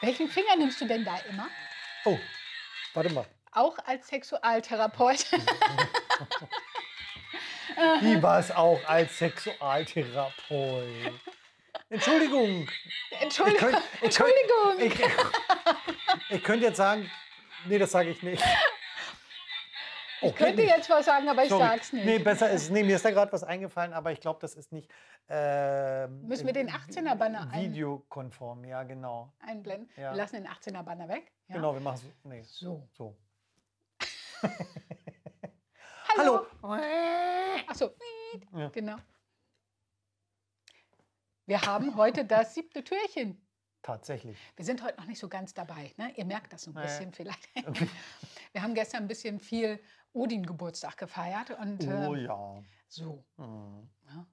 Welchen Finger nimmst du denn da immer? Oh, warte mal. Auch als Sexualtherapeut. Wie war es auch als Sexualtherapeut? Entschuldigung. Entschuldigung. Ich könnte jetzt sagen, nee, das sage ich nicht. Ich könnte jetzt was sagen, aber ich sag's nicht. Nee, besser ist, nee, mir ist da gerade was eingefallen, aber ich glaube, das ist nicht müssen wir den 18er-Banner videokonform, ja, genau. Einblenden. Ja. Wir lassen den 18er-Banner weg. Ja. Genau, wir machen so. Nee. So. Hallo. Ach so. Ja. Genau. Wir haben heute das 7. Türchen. Tatsächlich. Wir sind heute noch nicht so ganz dabei. Ne? Ihr merkt das so ein bisschen vielleicht. Wir haben gestern ein bisschen viel Odin-Geburtstag gefeiert. Und, oh ja. So. Mhm. Ja.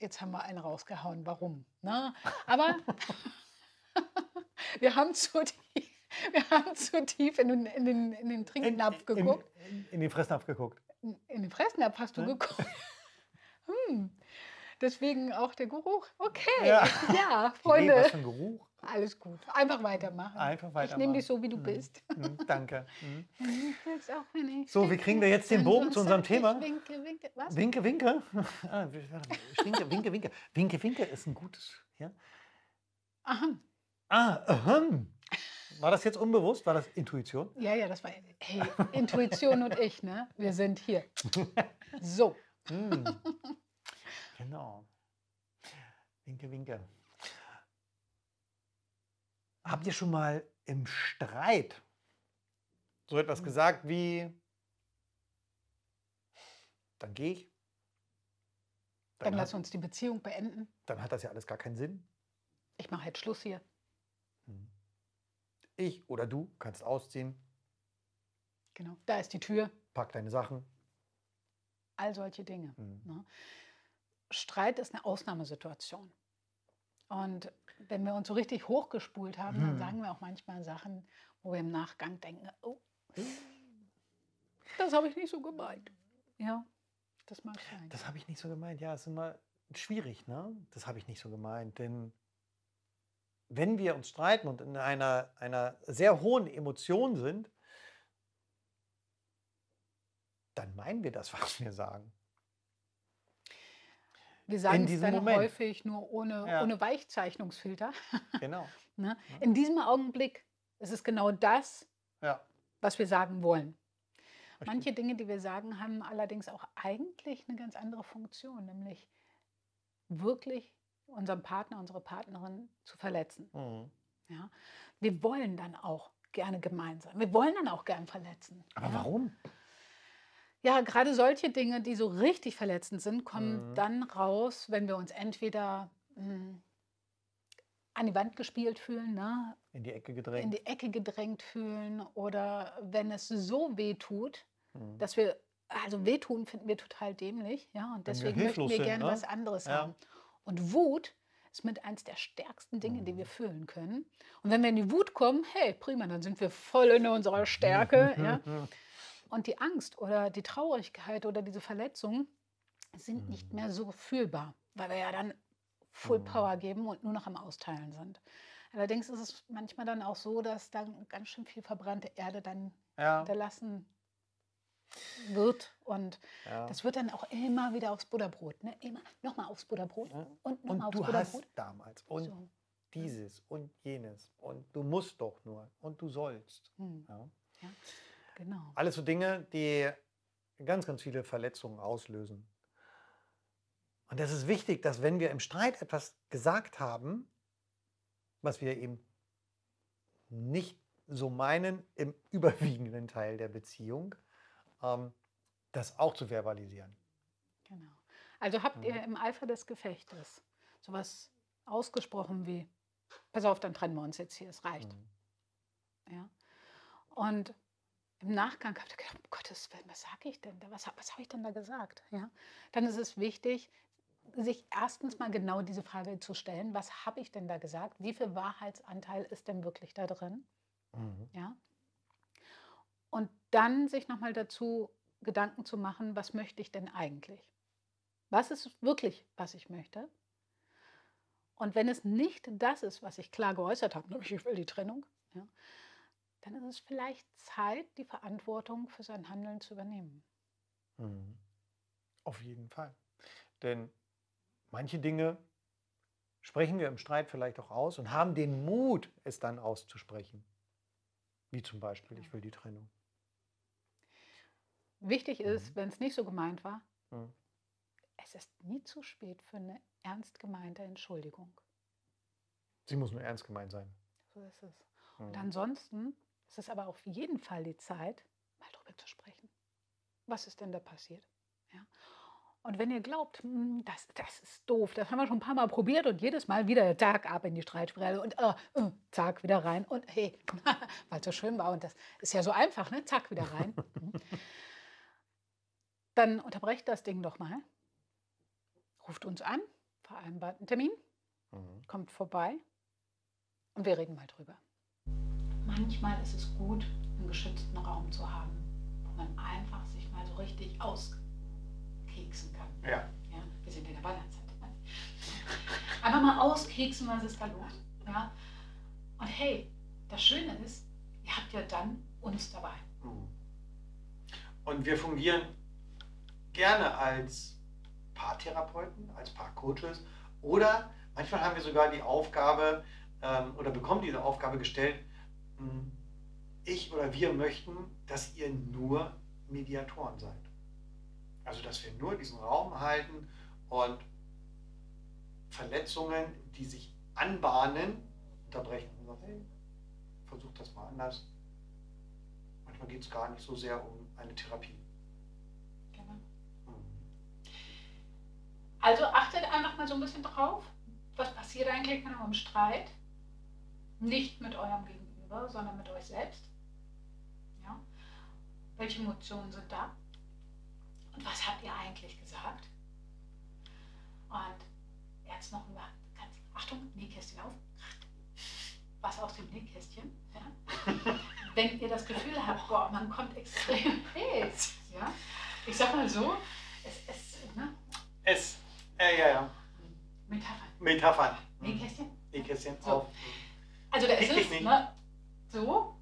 Jetzt haben wir einen rausgehauen. Warum? Na, aber wir haben zu tief in den Trinknapf geguckt. In den Fressnapf geguckt. In den Fressnapf hast du geguckt. Deswegen auch der Geruch. Okay, ja Freunde. Was für ein Geruch. Alles gut. Einfach weitermachen. Ich nehme dich so, wie du bist. Danke. So, wir kriegen da jetzt den Bogen zu unserem Thema. Winke, winke. Was? Winke, winke. Winke, winke, winke. Winke, winke ist ein gutes. Ja? War das jetzt unbewusst? War das Intuition? Ja, das war Intuition und ich, ne? Wir sind hier. So. Genau. Winke, winke. Habt ihr schon mal im Streit so etwas gesagt wie, dann gehe ich? Dann lass uns die Beziehung beenden. Dann hat das ja alles gar keinen Sinn. Ich mache jetzt Schluss hier. Ich oder du kannst ausziehen. Genau, da ist die Tür. Pack deine Sachen. All solche Dinge. Ne? Streit ist eine Ausnahmesituation. Und wenn wir uns so richtig hochgespult haben, dann sagen wir auch manchmal Sachen, wo wir im Nachgang denken, oh, das habe ich nicht so gemeint. Ja, das mag sein. Das habe ich nicht so gemeint. Ja, ist immer schwierig, ne? Das habe ich nicht so gemeint. Denn wenn wir uns streiten und in einer sehr hohen Emotion sind, dann meinen wir das, was wir sagen. Wir sagen es dann häufig nur ohne Weichzeichnungsfilter. Genau. Ne? In diesem Augenblick ist es genau das, was wir sagen wollen. Richtig. Manche Dinge, die wir sagen, haben allerdings auch eigentlich eine ganz andere Funktion, nämlich wirklich unseren Partner, unsere Partnerin zu verletzen. Mhm. Ja? Wir wollen dann auch gerne gemeinsam. Wir wollen dann auch gern verletzen. Aber warum? Ja, gerade solche Dinge, die so richtig verletzend sind, kommen dann raus, wenn wir uns entweder an die Wand gespielt fühlen, ne? in die Ecke gedrängt fühlen, oder wenn es so weh tut, dass wir, also wehtun finden wir total dämlich, ja, und deswegen möchten wir gerne was anderes haben. Und Wut ist mit eins der stärksten Dinge, die wir fühlen können. Und wenn wir in die Wut kommen, hey, prima, dann sind wir voll in unserer Stärke, ja. Und die Angst oder die Traurigkeit oder diese Verletzungen sind nicht mehr so fühlbar, weil wir ja dann Full Power geben und nur noch am Austeilen sind. Allerdings ist es manchmal dann auch so, dass dann ganz schön viel verbrannte Erde dann hinterlassen wird. Und das wird dann auch immer wieder aufs Butterbrot. Ne? Immer nochmal aufs Butterbrot und nochmal aufs Butterbrot. Und du hast damals und so. Dieses und jenes. Und du musst doch nur und du sollst. Ja. Genau. Alles so Dinge, die ganz, ganz viele Verletzungen auslösen. Und das ist wichtig, dass wenn wir im Streit etwas gesagt haben, was wir eben nicht so meinen, im überwiegenden Teil der Beziehung, das auch zu verbalisieren. Genau. Also habt ihr im Eifer des Gefechtes sowas ausgesprochen wie, pass auf, dann trennen wir uns jetzt hier, es reicht. Ja? Und im Nachgang habe ich gedacht, um Gottes Willen, was sage ich denn da? Was habe ich denn da gesagt? Ja? Dann ist es wichtig, sich erstens mal genau diese Frage zu stellen, was habe ich denn da gesagt? Wie viel Wahrheitsanteil ist denn wirklich da drin? Ja? Und dann sich nochmal dazu Gedanken zu machen, was möchte ich denn eigentlich? Was ist wirklich, was ich möchte? Und wenn es nicht das ist, was ich klar geäußert habe, nämlich ich will die Trennung, ja, dann ist es vielleicht Zeit, die Verantwortung für sein Handeln zu übernehmen. Mhm. Auf jeden Fall. Denn manche Dinge sprechen wir im Streit vielleicht auch aus und haben den Mut, es dann auszusprechen. Wie zum Beispiel, ich will die Trennung. Wichtig ist, wenn es nicht so gemeint war, es ist nie zu spät für eine ernst gemeinte Entschuldigung. Sie muss nur ernst gemeint sein. So ist es. Und ansonsten ist es aber auf jeden Fall die Zeit, mal darüber zu sprechen. Was ist denn da passiert? Ja. Und wenn ihr glaubt, das ist doof, das haben wir schon ein paar Mal probiert und jedes Mal wieder zack, ab in die Streitspirale und zack, wieder rein und hey, weil es so schön war und das ist ja so einfach, ne? Zack, wieder rein. Dann unterbrecht das Ding doch mal, ruft uns an, vereinbart einen Termin, kommt vorbei und wir reden mal drüber. Manchmal ist es gut, einen geschützten Raum zu haben, wo man einfach sich mal so richtig auskeksen kann. Ja, wir sind in der Weihnachtszeit. Einfach mal auskeksen, was ist da los. Ja? Und hey, das Schöne ist, ihr habt ja dann uns dabei. Und wir fungieren gerne als Paartherapeuten, als Paarcoaches oder manchmal haben wir sogar die Aufgabe oder bekommen diese Aufgabe gestellt, ich oder wir möchten, dass ihr nur Mediatoren seid. Also, dass wir nur diesen Raum halten und Verletzungen, die sich anbahnen, unterbrechen und sagen, hey, versucht das mal anders. Manchmal geht es gar nicht so sehr um eine Therapie. Genau. Also achtet einfach mal so ein bisschen drauf, was passiert eigentlich mit eurem Streit, nicht mit eurem Gegenüber, sondern mit euch selbst. Ja? Welche Emotionen sind da? Und was habt ihr eigentlich gesagt? Und jetzt noch mal ganz, Achtung, Nähkästchen auf. Was aus dem Nähkästchen? Ja? Wenn ihr das Gefühl habt, boah, man kommt extrem spät. Ja? Ich sag mal so, Metaphern. Nähkästchen? Nähkästchen auf. Also da ist es, ne? So.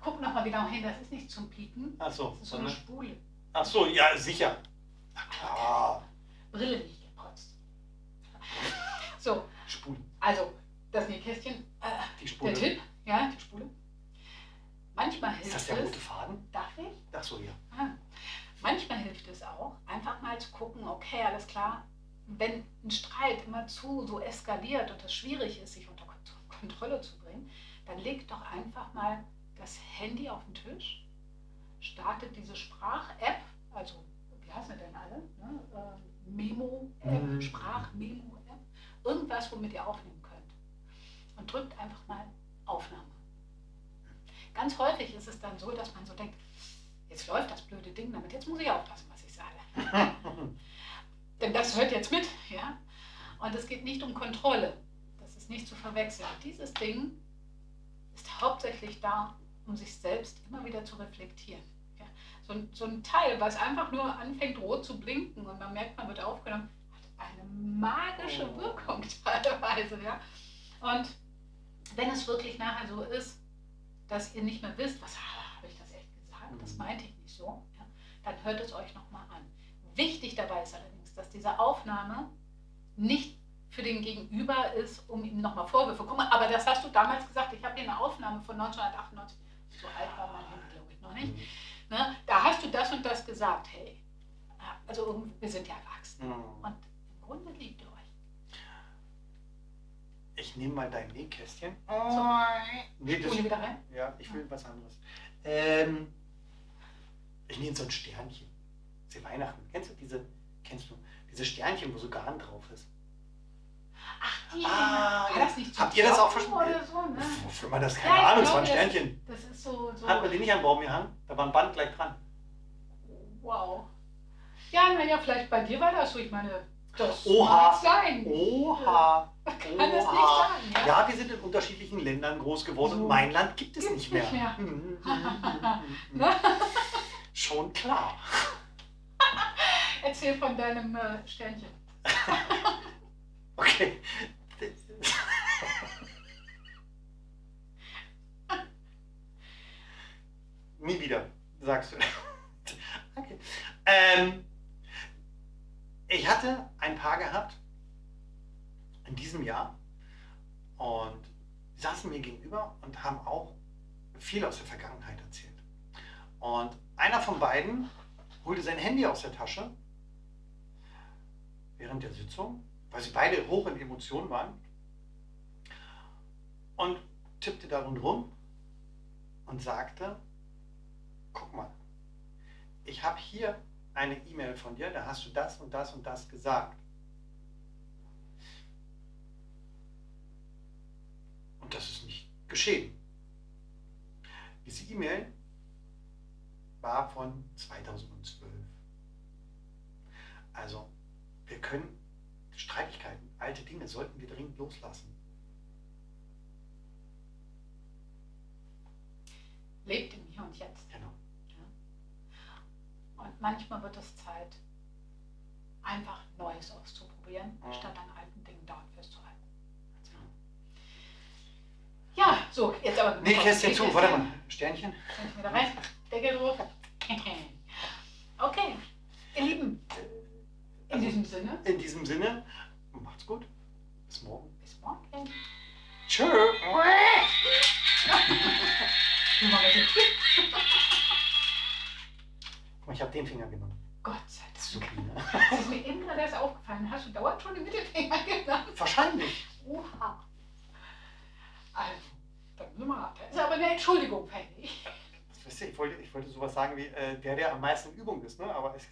Guck nochmal genau hin, das ist nicht zum Pieken. Ach so. Das ist so eine Spule. Ach so, ja, sicher. Na klar. Brille nicht geputzt. So. Spule. Also, das Nähkästchen. Die Spule. Der Tipp, ja, die Spule. Manchmal hilft es. Ist das der rote Faden? Darf ich? Ach so, ja. Ah. Manchmal hilft es auch, einfach mal zu gucken, okay, alles klar, wenn ein Streit immer zu so eskaliert und es schwierig ist, sich unter Kontrolle zu bringen, dann legt doch einfach mal das Handy auf den Tisch, startet diese Sprach-App, also wie heißen wir denn alle, ne? Memo-App, Sprach-Memo-App, irgendwas, womit ihr aufnehmen könnt und drückt einfach mal Aufnahme. Ganz häufig ist es dann so, dass man so denkt, jetzt läuft das blöde Ding damit, jetzt muss ich aufpassen, was ich sage. Denn das hört jetzt mit, ja? Und es geht nicht um Kontrolle, das ist nicht zu verwechseln. Dieses Ding ist hauptsächlich da, um sich selbst immer wieder zu reflektieren. Ja? So ein Teil, was einfach nur anfängt rot zu blinken und man merkt, man wird aufgenommen, hat eine magische Wirkung teilweise. Ja? Und wenn es wirklich nachher so ist, dass ihr nicht mehr wisst, was habe ich das echt gesagt, das meinte ich nicht so, ja? Dann hört es euch nochmal an. Wichtig dabei ist allerdings, dass diese Aufnahme nicht für den Gegenüber ist, um ihm nochmal Vorwürfe. Guck mal, aber das hast du damals gesagt, ich habe hier eine Aufnahme von 1998, so alt war mein Handy, glaube ich, noch nicht. Ne? Da hast du das und das gesagt, hey. Also wir sind ja erwachsen. Und im Grunde liebt ihr euch. Ich nehme mal dein Nähkästchen. So. Nee, das wieder rein? Ja, ich will was anderes. Ich nehme so ein Sternchen. Weihnachten. Kennst du diese Sternchen, wo so Garn drauf ist? Ach, die. War das nicht so? Habt ihr das auch versprochen? So, ne? Wofür man das? Keine Ahnung, es war ein Sternchen. Das ist so. Hat man den nicht an den Baum gehangen? Da war ein Band gleich dran. Wow. Ja, naja, vielleicht bei dir war das so. Ich meine, das kann sein. Oha. Das kann es nicht sein. Ja? Ja, wir sind in unterschiedlichen Ländern groß geworden. So. Mein Land gibt es nicht mehr. Schon klar. Erzähl von deinem Sternchen. Okay, Nie wieder, sagst du. Okay. Ich hatte ein Paar gehabt in diesem Jahr und saßen mir gegenüber und haben auch viel aus der Vergangenheit erzählt. Und einer von beiden holte sein Handy aus der Tasche während der Sitzung, weil sie beide hoch in Emotionen waren, und tippte darin rum und sagte: Guck mal, ich habe hier eine E-Mail von dir, da hast du das und das und das gesagt. Und das ist nicht geschehen. Diese E-Mail war von 2012. Also wir können Streitigkeiten, alte Dinge sollten wir dringend loslassen. Lebt im Hier und Jetzt. Genau. Ja. Und manchmal wird es Zeit, einfach Neues auszuprobieren, statt an alten Dingen dauernd festzuhalten. Ja, so, jetzt aber... Nee, Kästchen zu, warte mal. Sternchen. Sternchen wieder rein. Deckel drauf. Okay, ihr Lieben, in diesem Sinne. In diesem Sinne, macht's gut. Bis morgen. Bis morgen. Tschö. Guck mal, ich hab den Finger genommen. Gott sei Dank. Super. Das ist mir eben gerade erst aufgefallen. Hast du dauernd schon den Mittelfinger genommen? Wahrscheinlich. Oha. Also, dann müssen wir ab. Das ist aber eine Entschuldigung, Penny. Ich wollte sowas sagen wie, der am meisten Übung ist, ne? Aber es